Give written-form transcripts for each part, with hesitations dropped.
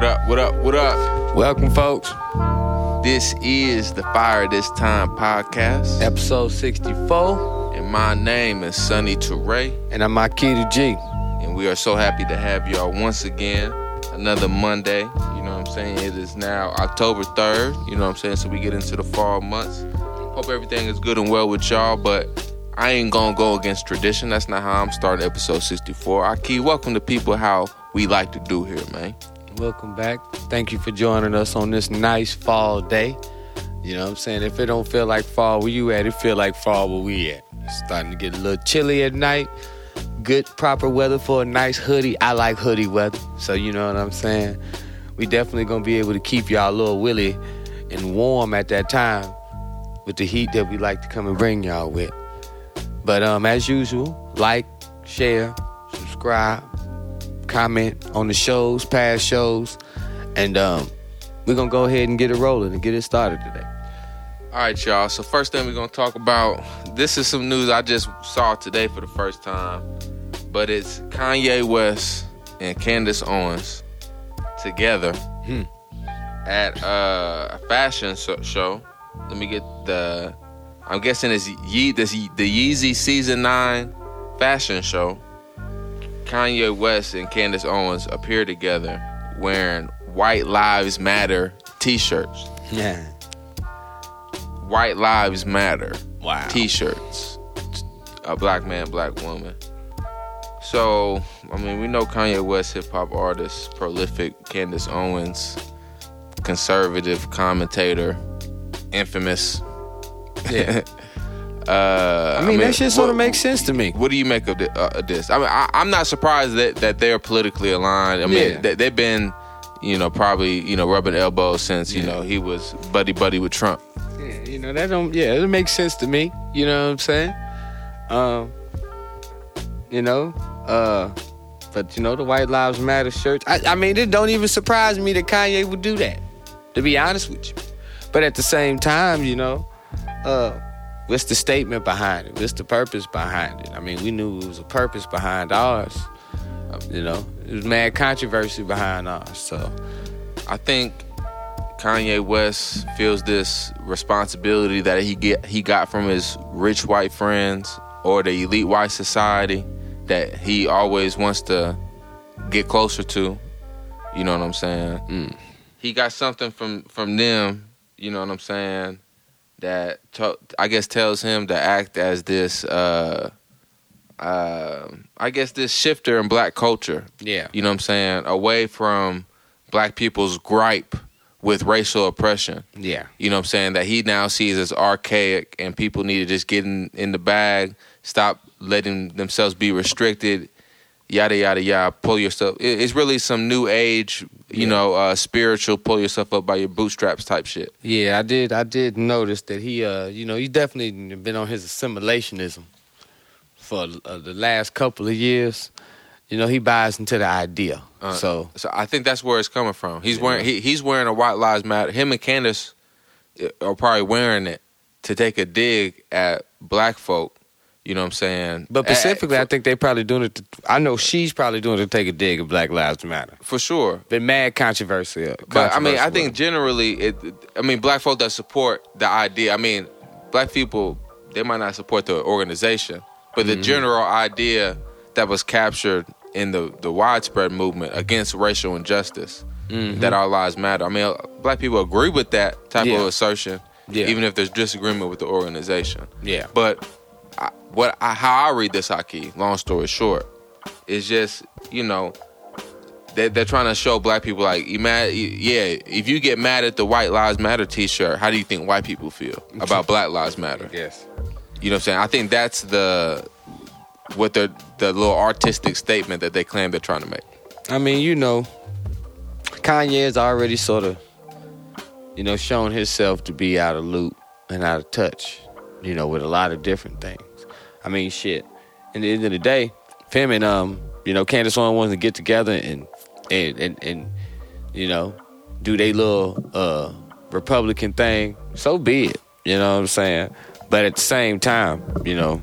What up, what up, what up? Welcome, folks. This is the Fire This Time podcast. Episode 64. And my name is Sonny Teray. And I'm Ahki G. And we are so happy to have y'all once again. Another Monday, you know what I'm saying? It is now October 3rd, you know what I'm saying? So we get into the fall months. Hope everything is good and well with y'all, but I ain't gonna go against tradition. That's not how I'm starting episode 64. Ahki, welcome to people how we like to do here, man. Welcome back. Thank you for joining us on this nice fall day. You know what I'm saying? If it don't feel like fall where you at, it feel like fall where we at. It's starting to get a little chilly at night. Good, proper weather for a nice hoodie. I like hoodie weather. So you know what I'm saying? We definitely gonna be able to keep y'all little willy and warm at that time with the heat that we like to come and bring y'all with. But as usual, like, share, subscribe, comment on the shows, past shows, and we're going to go ahead and get it rolling and get it started today. All right, y'all. So first thing we're going to talk about, this is some news I just saw today for the first time, but it's Kanye West and Candace Owens together at a fashion show. Let me get the... I'm guessing it's the Yeezy Season 9 fashion show. Kanye West and Candace Owens appear together wearing White Lives Matter t-shirts. Yeah. White Lives Matter t-shirts. A black man, black woman. So, I mean, we know Kanye West, hip-hop artist, prolific. Candace Owens, conservative commentator, infamous. Yeah. I mean, that shit sort of makes sense to me. What do you make of this? I mean, I'm not surprised that they're politically aligned. I mean, they've been, you know, probably, you know, rubbing elbows since, you know, he was buddy-buddy with Trump. Yeah, you know, it makes sense to me. You know what I'm saying? You know, but, you know, the White Lives Matter shirts. I mean, it don't even surprise me that Kanye would do that, to be honest with you. But at the same time, you know, what's the statement behind it? What's the purpose behind it? I mean, we knew it was a purpose behind ours. You know, it was mad controversy behind ours. So I think Kanye West feels this responsibility that he got from his rich white friends or the elite white society that he always wants to get closer to. You know what I'm saying? He got something from them. You know what I'm saying? That I guess tells him to act as this, I guess this shifter in black culture. Yeah. You know what I'm saying? Away from black people's gripe with racial oppression. Yeah. You know what I'm saying? That he now sees as archaic and people need to just get in the bag, stop letting themselves be restricted, yada, yada, yada, pull yourself. It's really some new age, you know, spiritual, pull yourself up by your bootstraps type shit. Yeah, I did notice that he, you know, he's definitely been on his assimilationism for the last couple of years. You know, he buys into the idea. So I think that's where it's coming from. He's wearing he's wearing a White Lives Matter. Him and Candace are probably wearing it to take a dig at black folk. You know what I'm saying? But specifically, I think they probably doing it. I know she's probably doing it to take a dig at Black Lives Matter. For sure. Been mad controversial. But, I mean, I think generally, black folk that support the idea, I mean, black people, they might not support the organization, but the general idea that was captured in the widespread movement against racial injustice, that our lives matter. I mean, black people agree with that type of assertion, even if there's disagreement with the organization. Yeah. But... how I read this, Ahki, long story short, is just, you know, they're trying to show black people, like, if you get mad at the White Lives Matter t-shirt, how do you think white people feel about Black Lives Matter? Yes. You know what I'm saying? I think that's the little artistic statement that they claim they're trying to make. I mean, you know, Kanye has already sort of, you know, shown himself to be out of loop and out of touch, you know, with a lot of different things. I mean, shit. At the end of the day, him and you know, Candace Owens wanted to get together and you know, do their little Republican thing. So be it. You know what I'm saying? But at the same time, you know,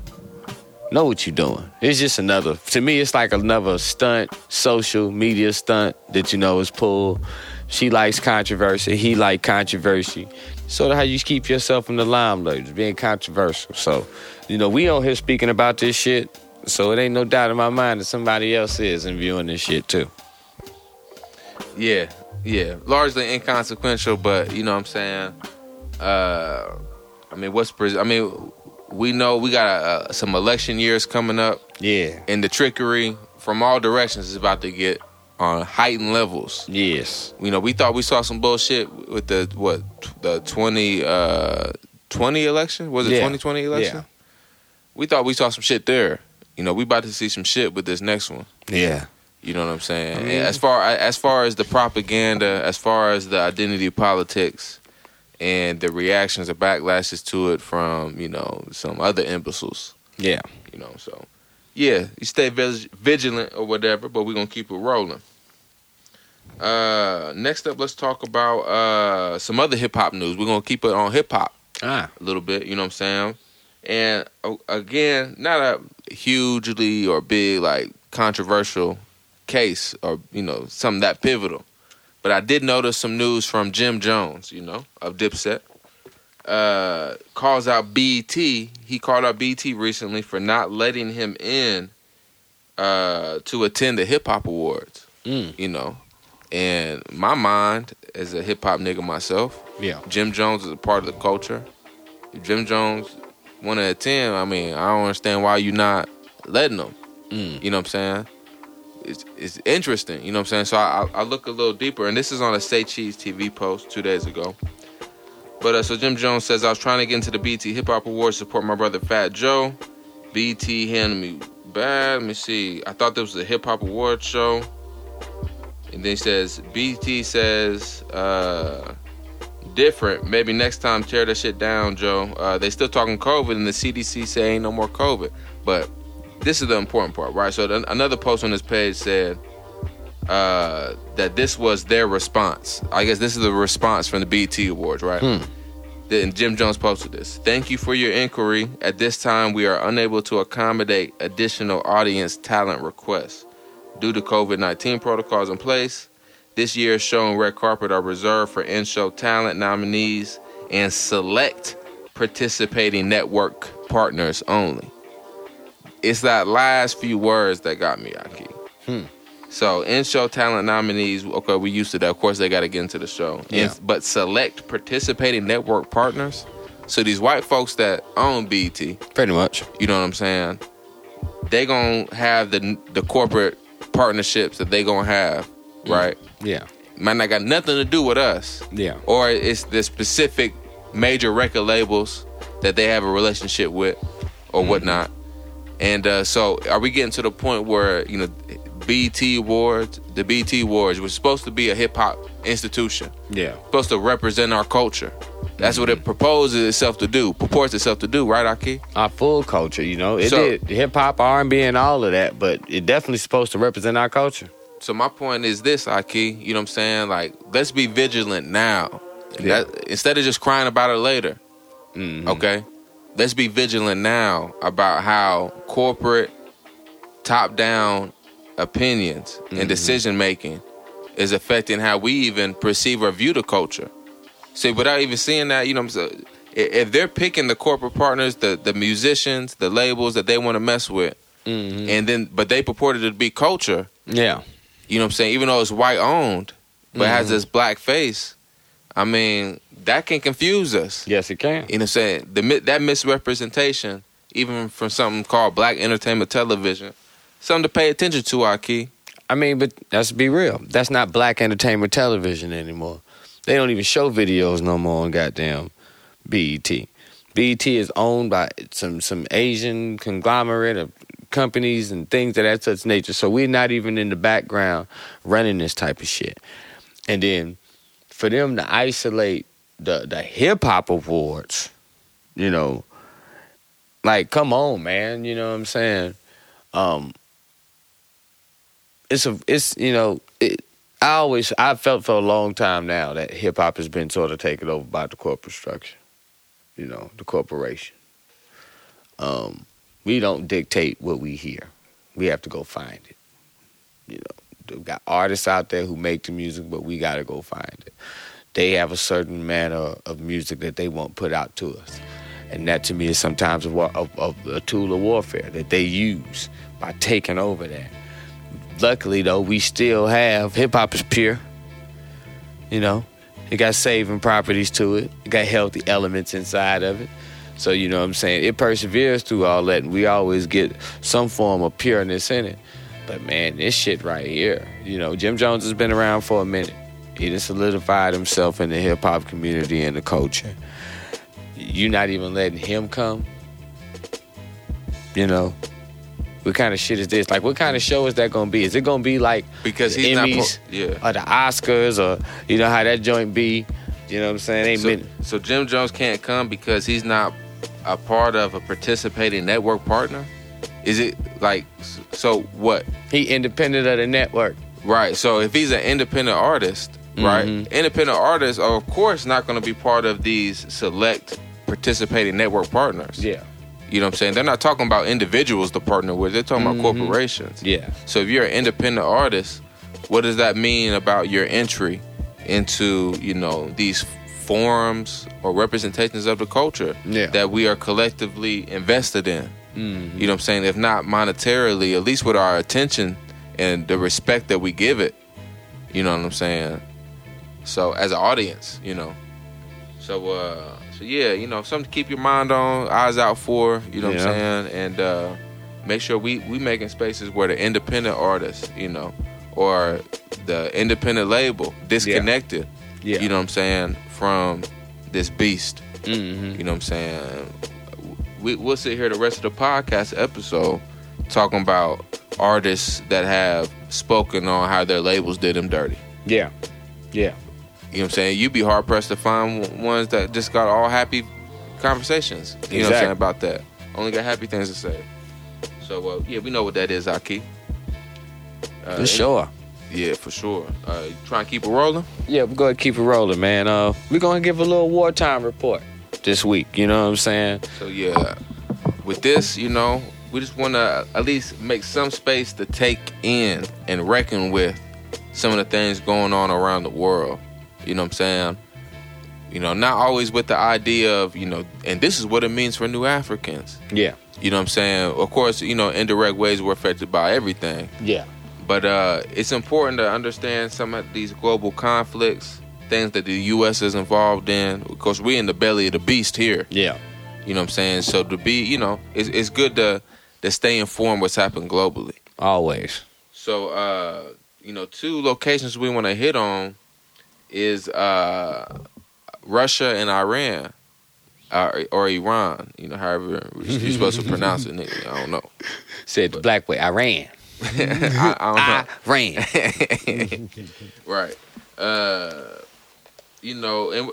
Know what you're doing. It's just another, to me, it's like another stunt, social media stunt that you know is pulled. She likes controversy. He likes controversy. Sort of how you keep yourself in the limelight, being controversial. So, you know, we on here speaking about this shit, so it ain't no doubt in my mind that somebody else is and viewing this shit too. Yeah, yeah. Largely inconsequential, but you know what I'm saying? I mean, we know we got some election years coming up. Yeah. And the trickery from all directions is about to get on heightened levels. Yes. You know, we thought we saw some bullshit with the 2020 election? Was it 2020 election? Yeah. We thought we saw some shit there. You know, we about to see some shit with this next one. Yeah. You know what I'm saying? Mm-hmm. As far as the propaganda, as far as the identity politics, and the reactions or backlashes to it from, you know, some other imbeciles. Yeah. You know, so, yeah, you stay vigilant or whatever, but we're going to keep it rolling. Next up, let's talk about some other hip-hop news. We're going to keep it on hip-hop a little bit, you know what I'm saying? And, again, not a hugely or big, like, controversial case or, you know, something that pivotal. But I did notice some news from Jim Jones, you know, of Dipset. Calls out BET. He called out BET recently for not letting him in to attend the hip-hop awards, you know. And my mind, as a hip-hop nigga myself, Jim Jones is a part of the culture. If Jim Jones want to attend, I mean, I don't understand why you not letting him. You know what I'm saying? It's interesting, you know what I'm saying? So I look a little deeper, and this is on a Say Cheese TV post 2 days ago. But so Jim Jones says, I was trying to get into the BET Hip Hop Awards to support my brother Fat Joe. BET handed me bad. Let me see. I thought this was a hip hop awards show. And then he says, BET says, different. Maybe next time tear that shit down, Joe. They still talking COVID, and the CDC say ain't no more COVID. But this is the important part, right? So another post on this page said that this was their response. I guess this is the response from the BET Awards, right? Then Jim Jones posted this. Thank you for your inquiry. At this time, we are unable to accommodate additional audience talent requests due to COVID-19 protocols in place. This year's show and red carpet are reserved for in-show talent nominees and select participating network partners only. It's that last few words that got me, Ahki. So, in-show talent nominees, okay, we used to that. Of course, they got to get into the show. Yeah. But select participating network partners. So, these white folks that own BET. Pretty much. You know what I'm saying? They going to have the corporate partnerships that they going to have, right? Yeah. Might not got nothing to do with us. Yeah. Or it's the specific major record labels that they have a relationship with or whatnot. And so, are we getting to the point where, you know, the BET Awards was supposed to be a hip hop institution? Yeah, supposed to represent our culture. That's what it purports itself to do, right, Ahki? Our full culture, you know, it did hip hop, R&B, and all of that, but it definitely supposed to represent our culture. So my point is this, Ahki, you know what I'm saying? Like, let's be vigilant now, instead of just crying about it later. Okay. Let's be vigilant now about how corporate, top-down opinions and decision-making is affecting how we even perceive or view the culture. See, without even seeing that, you know what I'm saying? If they're picking the corporate partners, the musicians, the labels that they want to mess with, but they purported to be culture. Yeah. You know what I'm saying? Even though it's white-owned, but has this black face, I mean, that can confuse us. Yes, it can. You know what I'm saying? That misrepresentation, even from something called Black Entertainment Television, something to pay attention to, Ahki. I mean, but let's be real. That's not Black Entertainment Television anymore. They don't even show videos no more on goddamn BET. BET is owned by some Asian conglomerate of companies and things of that such nature. So we're not even in the background running this type of shit. And then for them to isolate the hip-hop awards, you know, like, come on, man, you know what I'm saying? I felt for a long time now that hip-hop has been sort of taken over by the corporate structure, you know, the corporation. We don't dictate what we hear. We have to go find it. You know, we got artists out there who make the music, but we got to go find it. They have a certain manner of music that they won't put out to us. And that, to me, is sometimes a tool of warfare that they use by taking over that. Luckily, though, we still have... Hip-hop is pure, you know. It got saving properties to it. It got healthy elements inside of it. So, you know what I'm saying? It perseveres through all that, and we always get some form of pureness in it. But, man, this shit right here, you know, Jim Jones has been around for a minute. He done solidified himself in the hip-hop community and the culture. You're not even letting him come, you know? What kind of shit is this? Like, what kind of show is that going to be? Is it going to be like because the Emmys or the Oscars, or you know how that joint be? You know what I'm saying? So Jim Jones can't come because he's not a part of a participating network partner? Is it like, so what? He independent of the network. Right. So if he's an independent artist, right? Mm-hmm. Independent artists are, of course, not going to be part of these select participating network partners. Yeah. You know what I'm saying? They're not talking about individuals to partner with. They're talking about corporations. Yeah. So if you're an independent artist, what does that mean about your entry into, you know, these forums or representations of the culture that we are collectively invested in? Mm-hmm. You know what I'm saying? If not monetarily, at least with our attention and the respect that we give it. You know what I'm saying? So as an audience, you know. So, yeah, you know, something to keep your mind on, eyes out for, you know what I'm saying? And make sure we making spaces where the independent artist, you know, or the independent label disconnected, you know what I'm saying, from this beast. Mm-hmm. You know what I'm saying? We'll sit here the rest of the podcast episode talking about artists that have spoken on how their labels did them dirty. Yeah, yeah. You know what I'm saying? You'd be hard-pressed to find ones that just got all happy conversations. You know what I'm saying about that? Only got happy things to say. So, yeah, we know what that is, Ahki. For sure. Yeah, for sure. Try and keep it rolling? Yeah, we're going to keep it rolling, man. We're going to give a little wartime report this week. You know what I'm saying? So, yeah, with this, you know, we just want to at least make some space to take in and reckon with some of the things going on around the world. You know what I'm saying? You know, not always with the idea of, you know, and this is what it means for new Africans. Yeah. You know what I'm saying? Of course, you know, indirect ways we're affected by everything. Yeah. But it's important to understand some of these global conflicts, things that the U.S. is involved in. Of course, we're in the belly of the beast here. Yeah. You know what I'm saying? So to be, you know, it's good to stay informed what's happening globally. Always. So, you know, two locations we want to hit on is Russia and Iran, or Iran, you know, however you're supposed to pronounce it, nigga. I don't know. Said the black way, Iran. I don't know. Iran. Right. You know, and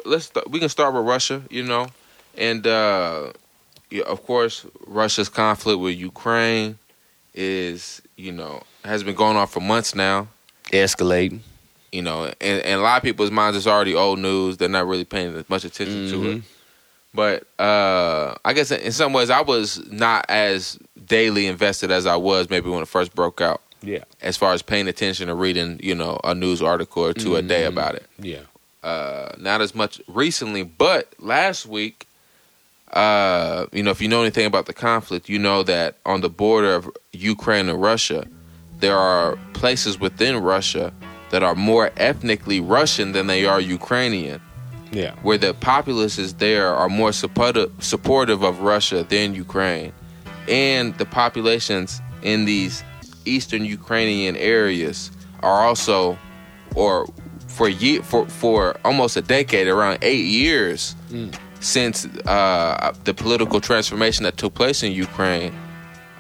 we can start with Russia, you know, and of course, Russia's conflict with Ukraine is, you know, has been going on for months now. Escalating. You know, and a lot of people's minds is already old news. They're not really paying as much attention to it. But I guess in some ways I was not as daily invested as I was maybe when it first broke out. Yeah. As far as paying attention or reading, you know, a news article or two a day about it. Yeah. Not as much recently, but last week, you know, if you know anything about the conflict, you know that on the border of Ukraine and Russia, there are places within Russia that are more ethnically Russian than they are Ukrainian. Yeah. Where the populaces there are more supportive of Russia than Ukraine. And the populations in these eastern Ukrainian areas are also, or for almost a decade, around 8 years since the political transformation that took place in Ukraine,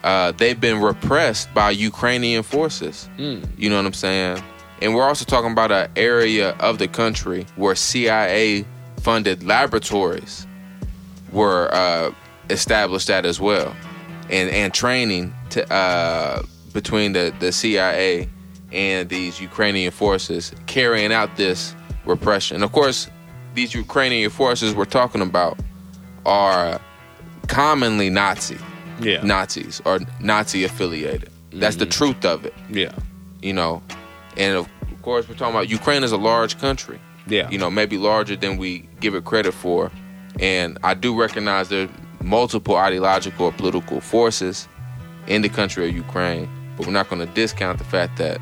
they've been repressed by Ukrainian forces. You know what I'm saying? And we're also talking about an area of the country where CIA-funded laboratories were established at as well, and training between the CIA and these Ukrainian forces carrying out this repression. Of course, these Ukrainian forces we're talking about are commonly Nazi. yeah, Nazis or Nazi affiliated. That's the truth of it. Yeah. You know, and of course we're talking about Ukraine is a large country. Yeah. You know, maybe larger than we give it credit for. And I do recognize there are multiple ideological or political forces in the country of Ukraine, but we're not going to discount the fact that,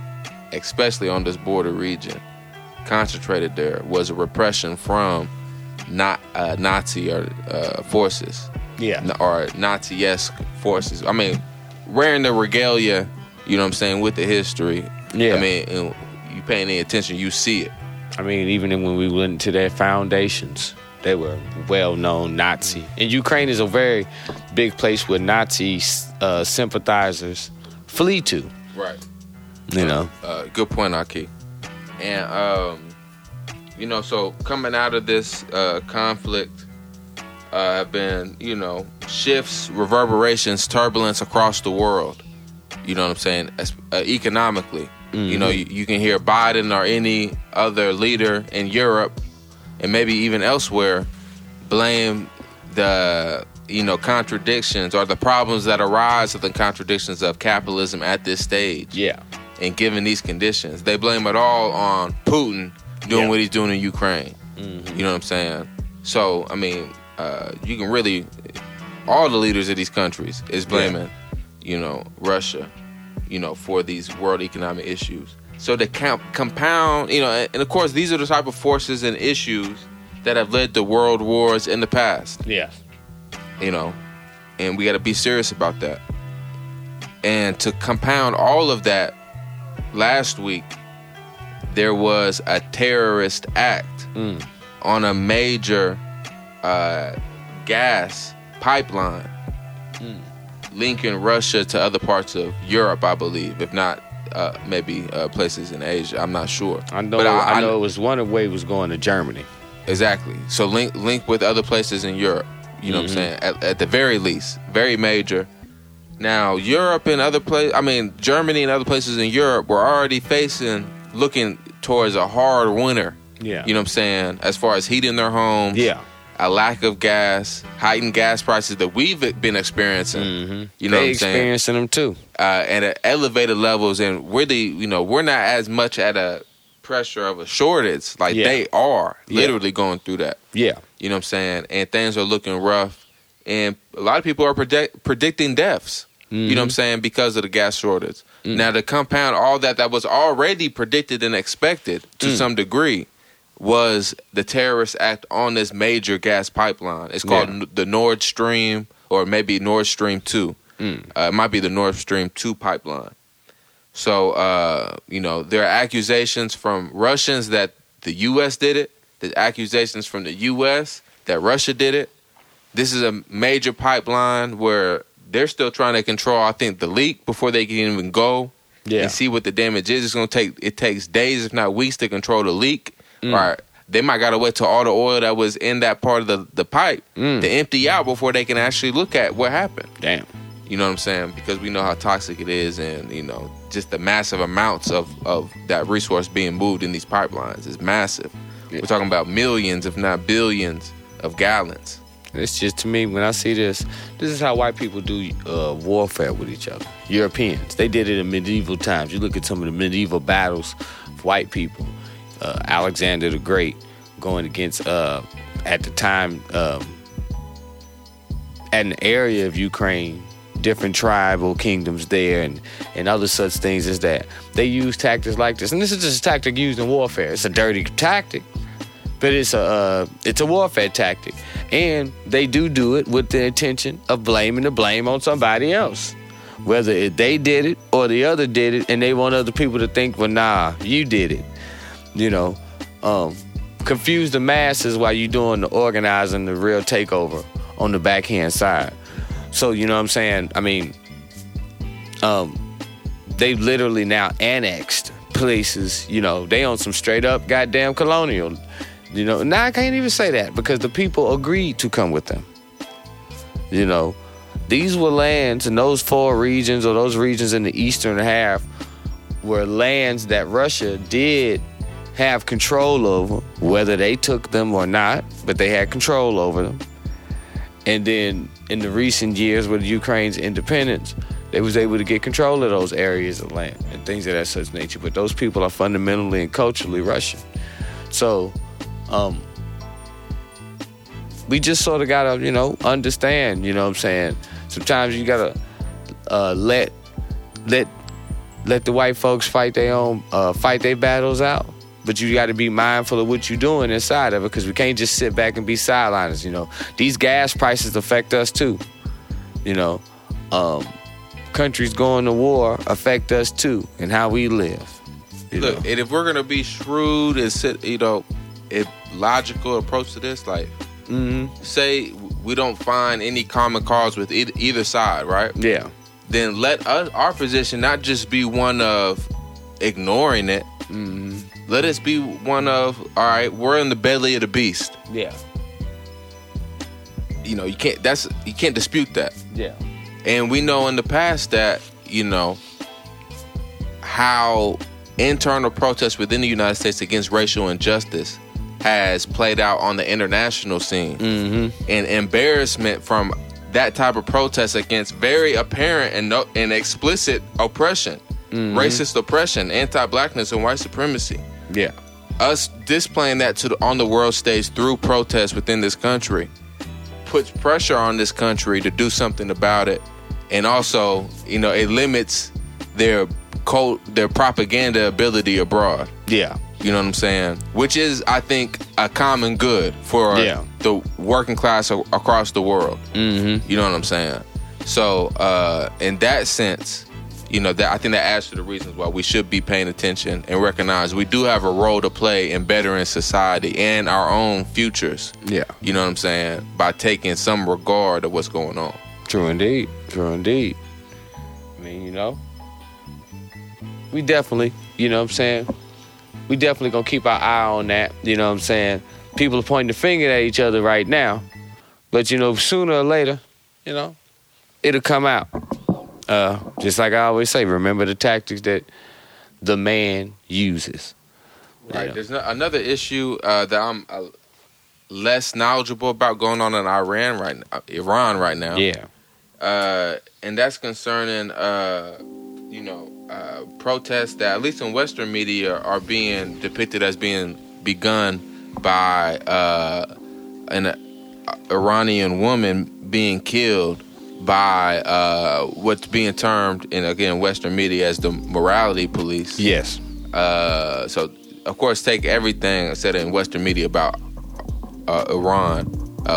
especially on this border region, concentrated there was a repression from not Nazi or forces, yeah, or Nazi-esque forces. I mean, wearing the regalia, you know what I'm saying, with the history. Yeah, I mean, and you paying any attention, you see it. I mean, even when we went to their foundations, they were well-known Nazi. And Ukraine is a very big place where Nazi sympathizers flee to. Right. You know. Good point, Ahki. And, you know, so coming out of this conflict have been, you know, shifts, reverberations, turbulence across the world. You know what I'm saying? Economically. Mm-hmm. You know, you can hear Biden or any other leader in Europe and maybe even elsewhere blame the, you know, contradictions or the problems that arise of the contradictions of capitalism at this stage. Yeah. And given these conditions, they blame it all on Putin doing what he's doing in Ukraine. Mm-hmm. You know what I'm saying? So, I mean, you can really, all the leaders of these countries is blaming, you know, Russia, you know, for these world economic issues. So to compound, you know, and of course, these are the type of forces and issues that have led to world wars in the past. Yeah. You know, and we got to be serious about that. And to compound all of that, last week, there was a terrorist act on a major gas pipeline linking Russia to other parts of Europe, I believe, if not maybe places in Asia. I'm not sure. I know it was one way it was going to Germany. Exactly. So link with other places in Europe. You know what I'm saying? At the very least, very major. Now, Europe and other places, I mean, Germany and other places in Europe were already facing, looking towards a hard winter. Yeah. You know what I'm saying? As far as heating their homes. Yeah. A lack of gas, heightened gas prices that we've been experiencing. Mm-hmm. You know what I'm saying? They experiencing them too. And at elevated levels, and really, you know, we're not as much at a pressure of a shortage. Like they are literally going through that. Yeah. You know what I'm saying? And things are looking rough. And a lot of people are predicting deaths. Mm-hmm. You know what I'm saying? Because of the gas shortage. Mm-hmm. Now, to compound all that was already predicted and expected to some degree was the terrorist act on this major gas pipeline. It's called the Nord Stream, or maybe Nord Stream 2. It might be the Nord Stream 2 pipeline. So, you know, there are accusations from Russians that the U.S. did it. There's accusations from the U.S. that Russia did it. This is a major pipeline where they're still trying to control, I think, the leak before they can even go and see what the damage is. It's going to takes days, if not weeks, to control the leak. Right? They might got to wait till all the oil that was in that part of the pipe to empty out before they can actually look at what happened. Damn. You know what I'm saying? Because we know how toxic it is, and, you know, just the massive amounts of that resource being moved in these pipelines is massive. Yeah. We're talking about millions, if not billions, of gallons. It's just, to me, when I see this is how white people do warfare with each other. Europeans, they did it in medieval times. You look at some of the medieval battles of white people. Alexander the Great going against, at the time, at an area of Ukraine, different tribal kingdoms there and other such things as that. They use tactics like this. And this is just a tactic used in warfare. It's a dirty tactic. But it's a warfare tactic, and they do it with the intention of blaming the blame on somebody else, whether they did it or the other did it, and they want other people to think, well, nah, you did it. You know, confuse the masses while you doing the organizing, the real takeover on the backhand side. So you know what I'm saying? I mean, they've literally now annexed places. You know, they on some straight up goddamn colonial. You know, now I can't even say that because the people agreed to come with them. You know, these were lands, and those four regions or those regions in the eastern half were lands that Russia did have control over, whether they took them or not, but they had control over them. And then in the recent years with Ukraine's independence, they was able to get control of those areas of land and things of that such nature. But those people are fundamentally and culturally Russian. So we just sort of got to, understand, you know what I'm saying? Sometimes you got to let the white folks fight their own, fight their battles out. But you got to be mindful of what you're doing inside of it, because we can't just sit back and be sideliners, These gas prices affect us too, Countries going to war affect us too, and how we live. Look, and if we're going to be shrewd and sit, if logical approach to this, like, say we don't find any common cause with either side, right? Yeah. Then let us, our position, not just be one of ignoring it. Mm-hmm. Let us be one of, all right, we're in the belly of the beast. Yeah. You can't dispute that. Yeah. And we know in the past that, how internal protests within the United States against racial injustice has played out on the international scene. Mm-hmm. And embarrassment from that type of protest against very apparent and explicit oppression, racist oppression, anti-blackness, and white supremacy. Yeah. Us displaying that on the world stage through protests within this country puts pressure on this country to do something about it. And also, it limits their propaganda ability abroad. Yeah. You know what I'm saying? Which is, I think, a common good for the working class across the world. Mm-hmm. You know what I'm saying? So, in that sense, I think that adds to the reasons why we should be paying attention and recognize we do have a role to play in bettering society and our own futures. Yeah. You know what I'm saying? By taking some regard of what's going on. True indeed. True indeed. I mean, we definitely, we definitely gonna keep our eye on that. You know what I'm saying? People are pointing the finger at each other right now, but sooner or later, it'll come out. Just like I always say, remember the tactics that the man uses. Right. There's another issue that I'm less knowledgeable about going on in Iran right now. Yeah. And that's concerning, protests that, at least in Western media, are being depicted as being begun by an Iranian woman being killed by what's being termed in, again, Western media as the morality police. Yes. So, of course, take everything said in Western media about Iran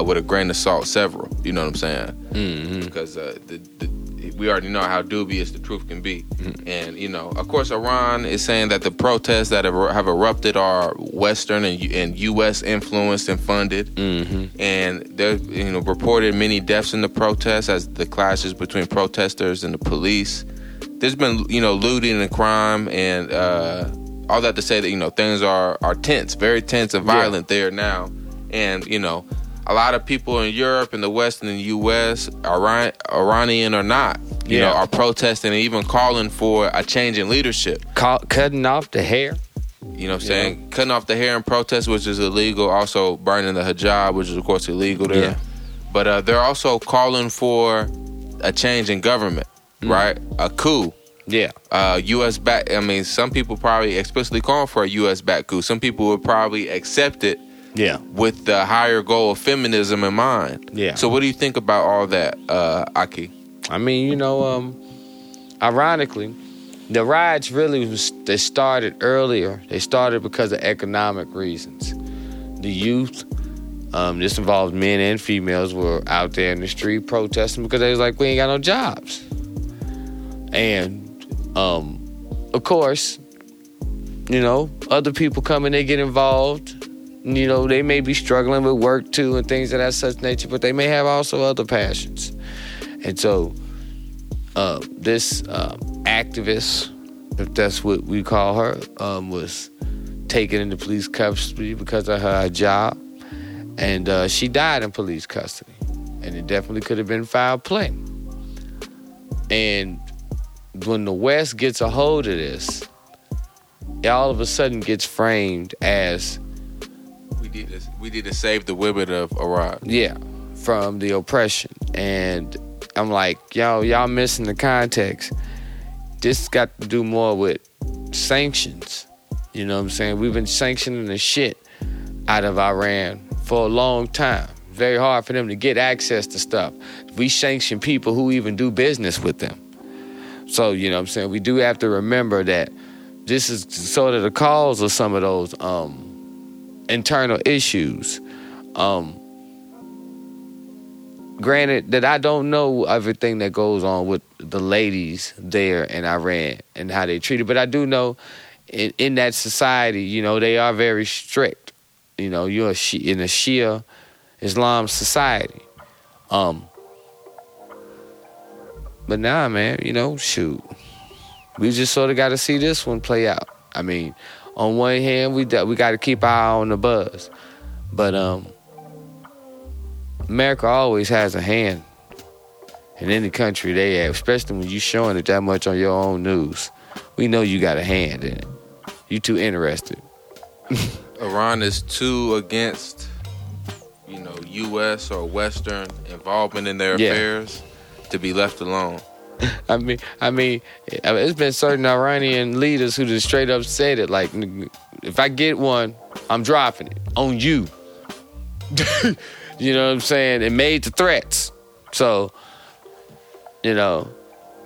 with a grain of salt, several. You know what I'm saying? Mm-hmm. Because we already know how dubious the truth can be. Mm-hmm. And, of course, Iran is saying that the protests that have erupted are Western and U.S. influenced and funded. Mm-hmm. And there reported many deaths in the protests as the clashes between protesters and the police. There's been, looting and crime and all that to say that, things are tense, very tense and violent there now. And, a lot of people in Europe and the West and the U.S., Iranian or not, are protesting and even calling for a change in leadership. Cutting off the hair. You know what I'm saying? Yeah. Cutting off the hair in protest, which is illegal. Also burning the hijab, which is, of course, illegal there. Yeah. But they're also calling for a change in government, right? A coup. Yeah. U.S.-backed. I mean, some people probably explicitly calling for a U.S.-backed coup. Some people would probably accept it. Yeah. With the higher goal of feminism in mind. Yeah. So what do you think about all that, Ahki? I mean, ironically, the riots really they started earlier. They started because of economic reasons. The youth, this involves men and females, were out there in the street protesting because they was like, we ain't got no jobs. And, of course, other people come and they get involved. They may be struggling with work, too, and things of that such nature, but they may have also other passions. And so this activist, if that's what we call her, was taken into police custody because of her job, and she died in police custody. And it definitely could have been foul play. And when the West gets a hold of this, it all of a sudden gets framed as... We need to save the women of Iraq. Yeah. from the oppression. And I'm like, y'all missing the context. This got to do more with sanctions. You know what I'm saying? We've been sanctioning the shit out of Iran for a long time. Very hard for them to get access to stuff. We sanction people who even do business with them. So, you know what I'm saying? We do have to remember that this is sort of the cause of some of those internal issues. Granted that I don't know everything that goes on with the ladies there in Iran and how they treat it, but I do know in that society, you know, they are very strict. You know, you're in a Shia Islam society. But nah, man, you know, shoot. We just sort of got to see this one play out. I mean, on one hand, we got to keep our eye on the buzz. But America always has a hand in any country they have, especially when you showing it that much on your own news. We know you got a hand in it. You too interested. Iran is too against, you know, U.S. or Western involvement in their affairs to be left alone. I mean, it's been certain Iranian leaders who just straight up said it. Like, if I get one, I'm dropping it on you. You know what I'm saying? It made the threats. So, you know,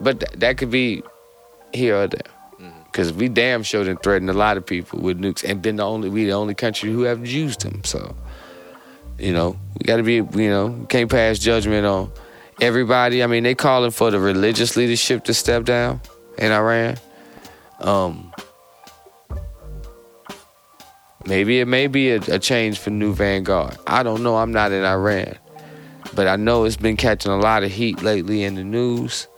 but that could be here or there. Because we damn sure done threatened a lot of people with nukes. And been the only country who haven't used them. So, you know, we got to be, you know, can't pass judgment on everybody. I mean, they calling for the religious leadership to step down in Iran. Maybe it may be a change for New Vanguard. I don't know. I'm not in Iran. But I know it's been catching a lot of heat lately in the news.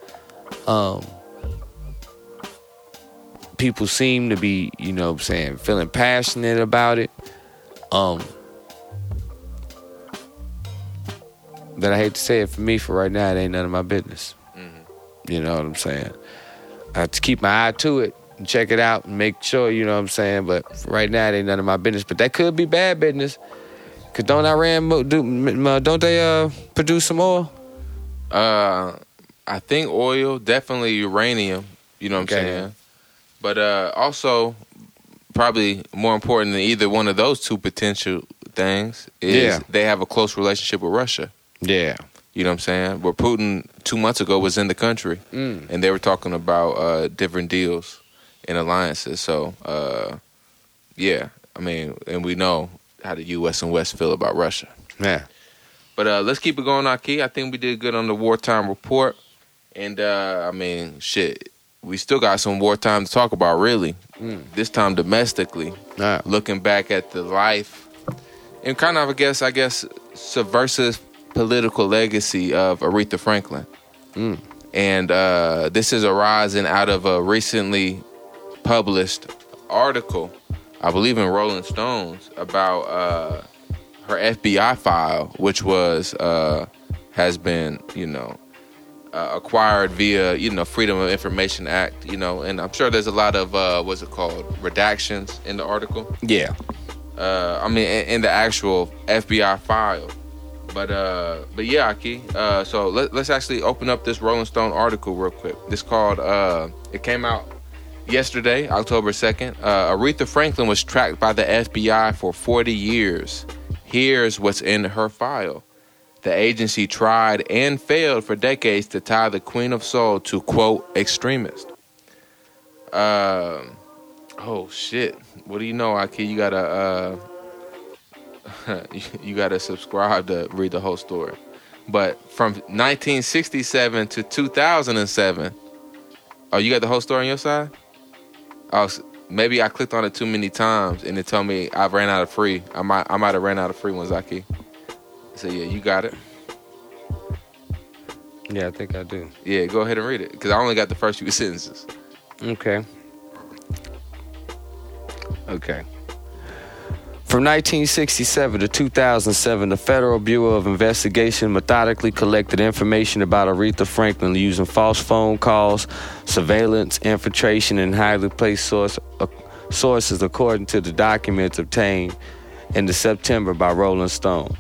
People seem to be, you know what I'm saying, feeling passionate about it. That I hate to say it, for me, for right now, it ain't none of my business. Mm-hmm. You know what I'm saying? I have to keep my eye to it and check it out and make sure, you know what I'm saying? But for right now, it ain't none of my business. But that could be bad business. Because don't Iran, don't they produce some oil? I think oil, definitely uranium, you know what I'm saying? But also, probably more important than either one of those two potential things is they have a close relationship with Russia. Yeah. You know what I'm saying? Where Putin 2 months ago was in the country, and they were talking about different deals and alliances. So, I mean, and we know how the U.S. and West feel about Russia. Yeah. But let's keep it going, Ahki. I think we did good on the wartime report. And, I mean, shit, we still got some wartime to talk about, really. This time domestically. Right. Looking back at the life and kind of, I guess, subversive political legacy of Aretha Franklin. And this is arising out of a recently published article, I believe in Rolling Stones, about her FBI file, which was has been, you know, acquired via, you know, Freedom of Information Act, you know, and I'm sure there's a lot of redactions in the article. Yeah. I mean, in the actual FBI file. But yeah, Ahki. So let's actually open up this Rolling Stone article real quick. It's called, it came out yesterday, October 2nd. Aretha Franklin was tracked by the FBI for 40 years. Here's what's in her file. The agency tried and failed for decades to tie the Queen of Soul to, quote, extremists. Oh, shit. What do you know, Ahki? You gotta... you got to subscribe to read the whole story. But from 1967 to 2007... Oh, you got the whole story on your side? Oh, maybe I clicked on it too many times and it told me I ran out of free. I might have ran out of free ones, Ahki. So, yeah, you got it? Yeah, I think I do. Yeah, go ahead and read it, because I only got the first few sentences. Okay. From 1967 to 2007, the Federal Bureau of Investigation methodically collected information about Aretha Franklin using false phone calls, surveillance, infiltration, and highly placed sources according to the documents obtained in September by Rolling Stone.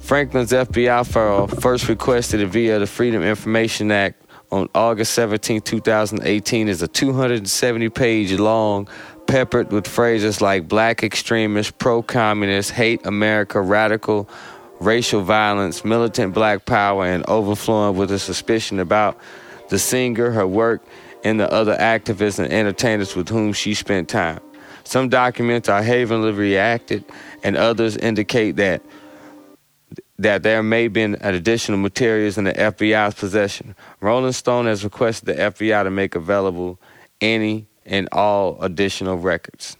Franklin's FBI file first requested via the Freedom Information Act on August 17, 2018 is a 270-page long, peppered with phrases like black extremists, pro-communists, hate America, radical, racial violence, militant black power, and overflowing with a suspicion about the singer, her work, and the other activists and entertainers with whom she spent time. Some documents are havenly redacted, and others indicate that there may have been additional materials in the FBI's possession. Rolling Stone has requested the FBI to make available any and all additional records.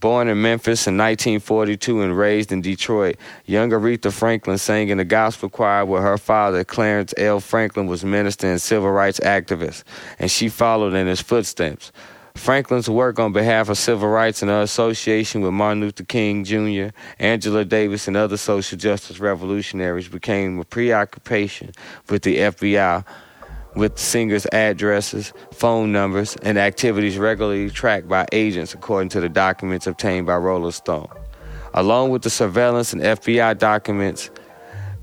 Born in Memphis in 1942 and raised in Detroit, young Aretha Franklin sang in the gospel choir where her father, Clarence L. Franklin, was minister and civil rights activist, and she followed in his footsteps. Franklin's work on behalf of civil rights and her association with Martin Luther King Jr., Angela Davis, and other social justice revolutionaries became a preoccupation with the FBI, with singers' addresses, phone numbers, and activities regularly tracked by agents, according to the documents obtained by Rolling Stone. Along with the surveillance and FBI documents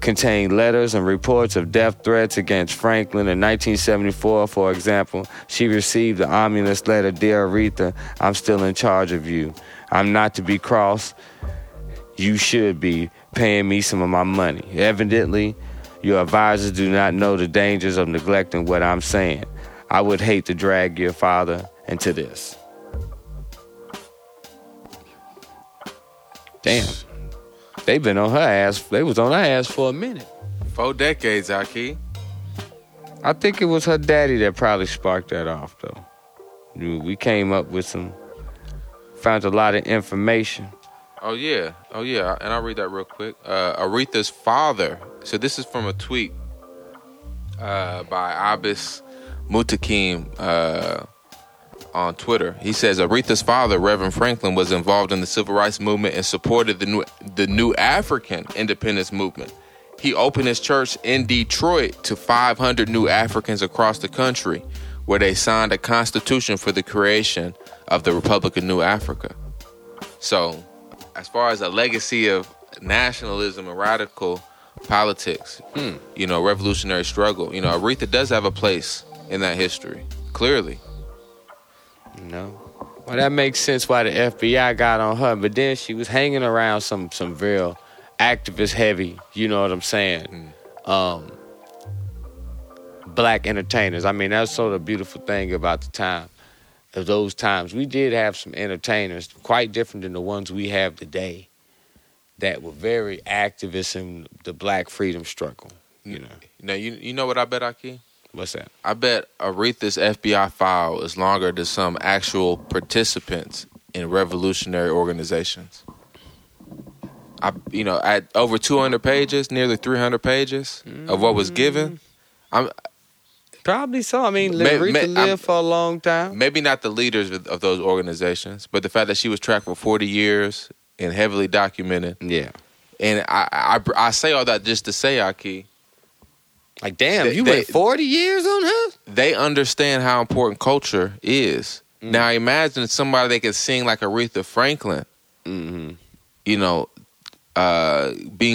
contain letters and reports of death threats against Franklin. In 1974, for example, she received the ominous letter, "Dear Aretha, I'm still in charge of you. I'm not to be crossed. You should be paying me some of my money. Evidently, your advisors do not know the dangers of neglecting what I'm saying. I would hate to drag your father into this." Damn. They've been on her ass. They was on her ass for a minute. 4 decades, Ahki. I think it was her daddy that probably sparked that off, though. We came up with found a lot of information. Oh, yeah. And I'll read that real quick. Aretha's father. So this is from a tweet by Abbas Mutakeem on Twitter. He says, Aretha's father, Reverend Franklin, was involved in the civil rights movement and supported the new African independence movement. He opened his church in Detroit to 500 new Africans across the country, where they signed a constitution for the creation of the Republic of New Africa. So as far as a legacy of nationalism and radical politics, revolutionary struggle, Aretha does have a place in that history, clearly. Well, that makes sense why the FBI got on her, but then she was hanging around some real activist heavy, you know what I'm saying, black entertainers. I mean, that's sort of the beautiful thing about the time. Of those times, we did have some entertainers quite different than the ones we have today that were very activists in the black freedom struggle, Now, you know what I bet, Ahki? What's that? I bet Aretha's FBI file is longer than some actual participants in revolutionary organizations. At over 200 pages, nearly 300 pages of what was given, probably so. I mean, Aretha lived for a long time. Maybe not the leaders of those organizations, but the fact that she was tracked for 40 years and heavily documented. Yeah. And I say all that just to say, Ahki, like, damn, you went 40 years on her? They understand how important culture is. Mm-hmm. Now, imagine somebody that could sing like Aretha Franklin, being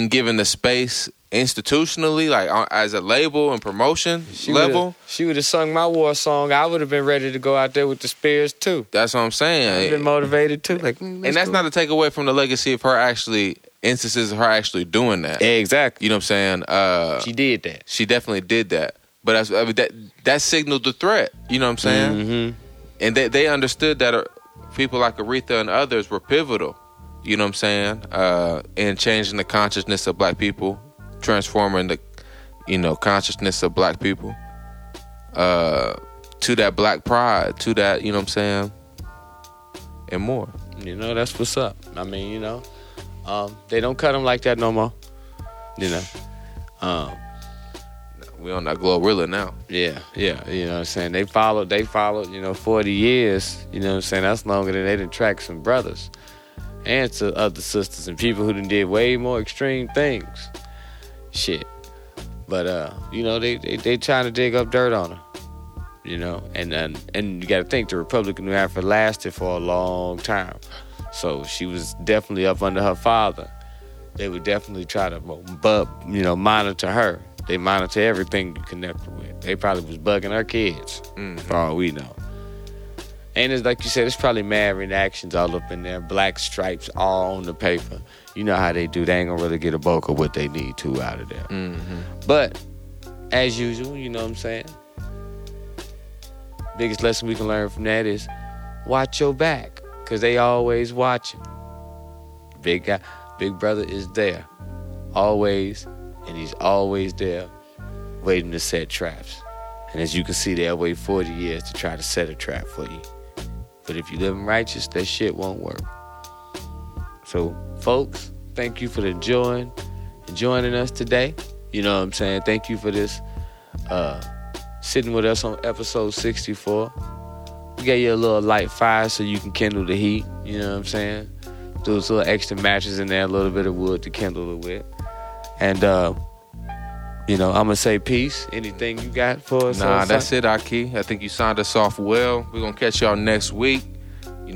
given the space institutionally, like as a label and promotion level. She would have sung my war song. I would have been ready to go out there with the Spears too. That's what I'm saying. I would have been motivated too. And that's not a takeaway from the legacy of her instances of her actually doing that. Exactly. You know what I'm saying? She did that. She definitely did that. But that signaled the threat. You know what I'm saying? Mm-hmm. And they understood that people like Aretha and others were pivotal. You know what I'm saying? In changing the consciousness of black people. Transforming the, consciousness of black people to that black pride, to that, you know what I'm saying, and more. That's what's up. I mean, they don't cut them like that no more. We on that Glorilla now. Yeah. You know what I'm saying? They followed. 40 years. You know what I'm saying? That's longer than they done track some brothers and to other sisters and people who done did way more extreme things. Shit. But they trying to dig up dirt on her. And you gotta think the Republic of New Africa lasted for a long time. So she was definitely up under her father. they would definitely try to, monitor her. They monitor everything you connect with. They probably was bugging her kids, for all we know. And it's like you said, it's probably mad reactions all up in there, black stripes all on the paper. You know how they do. They ain't gonna really get a bulk of what they need to out of there. Mm-hmm. But, as usual, you know what I'm saying? Biggest lesson we can learn from that is watch your back, because they always watching. Big guy, Big Brother is there, always, and he's always there waiting to set traps. And as you can see, they'll wait 40 years to try to set a trap for you. But if you live in righteous, that shit won't work. So, folks, thank you for joining us today. You know what I'm saying? Thank you for this, sitting with us on episode 64. We gave you a little light fire so you can kindle the heat. You know what I'm saying? Those little extra matches in there, a little bit of wood to kindle it with. And, I'm going to say peace. Anything you got for us? Nah, that's it, Ahki. I think you signed us off well. We're going to catch y'all next week.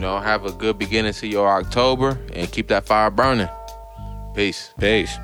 Have a good beginning to your October and keep that fire burning. Peace. Peace.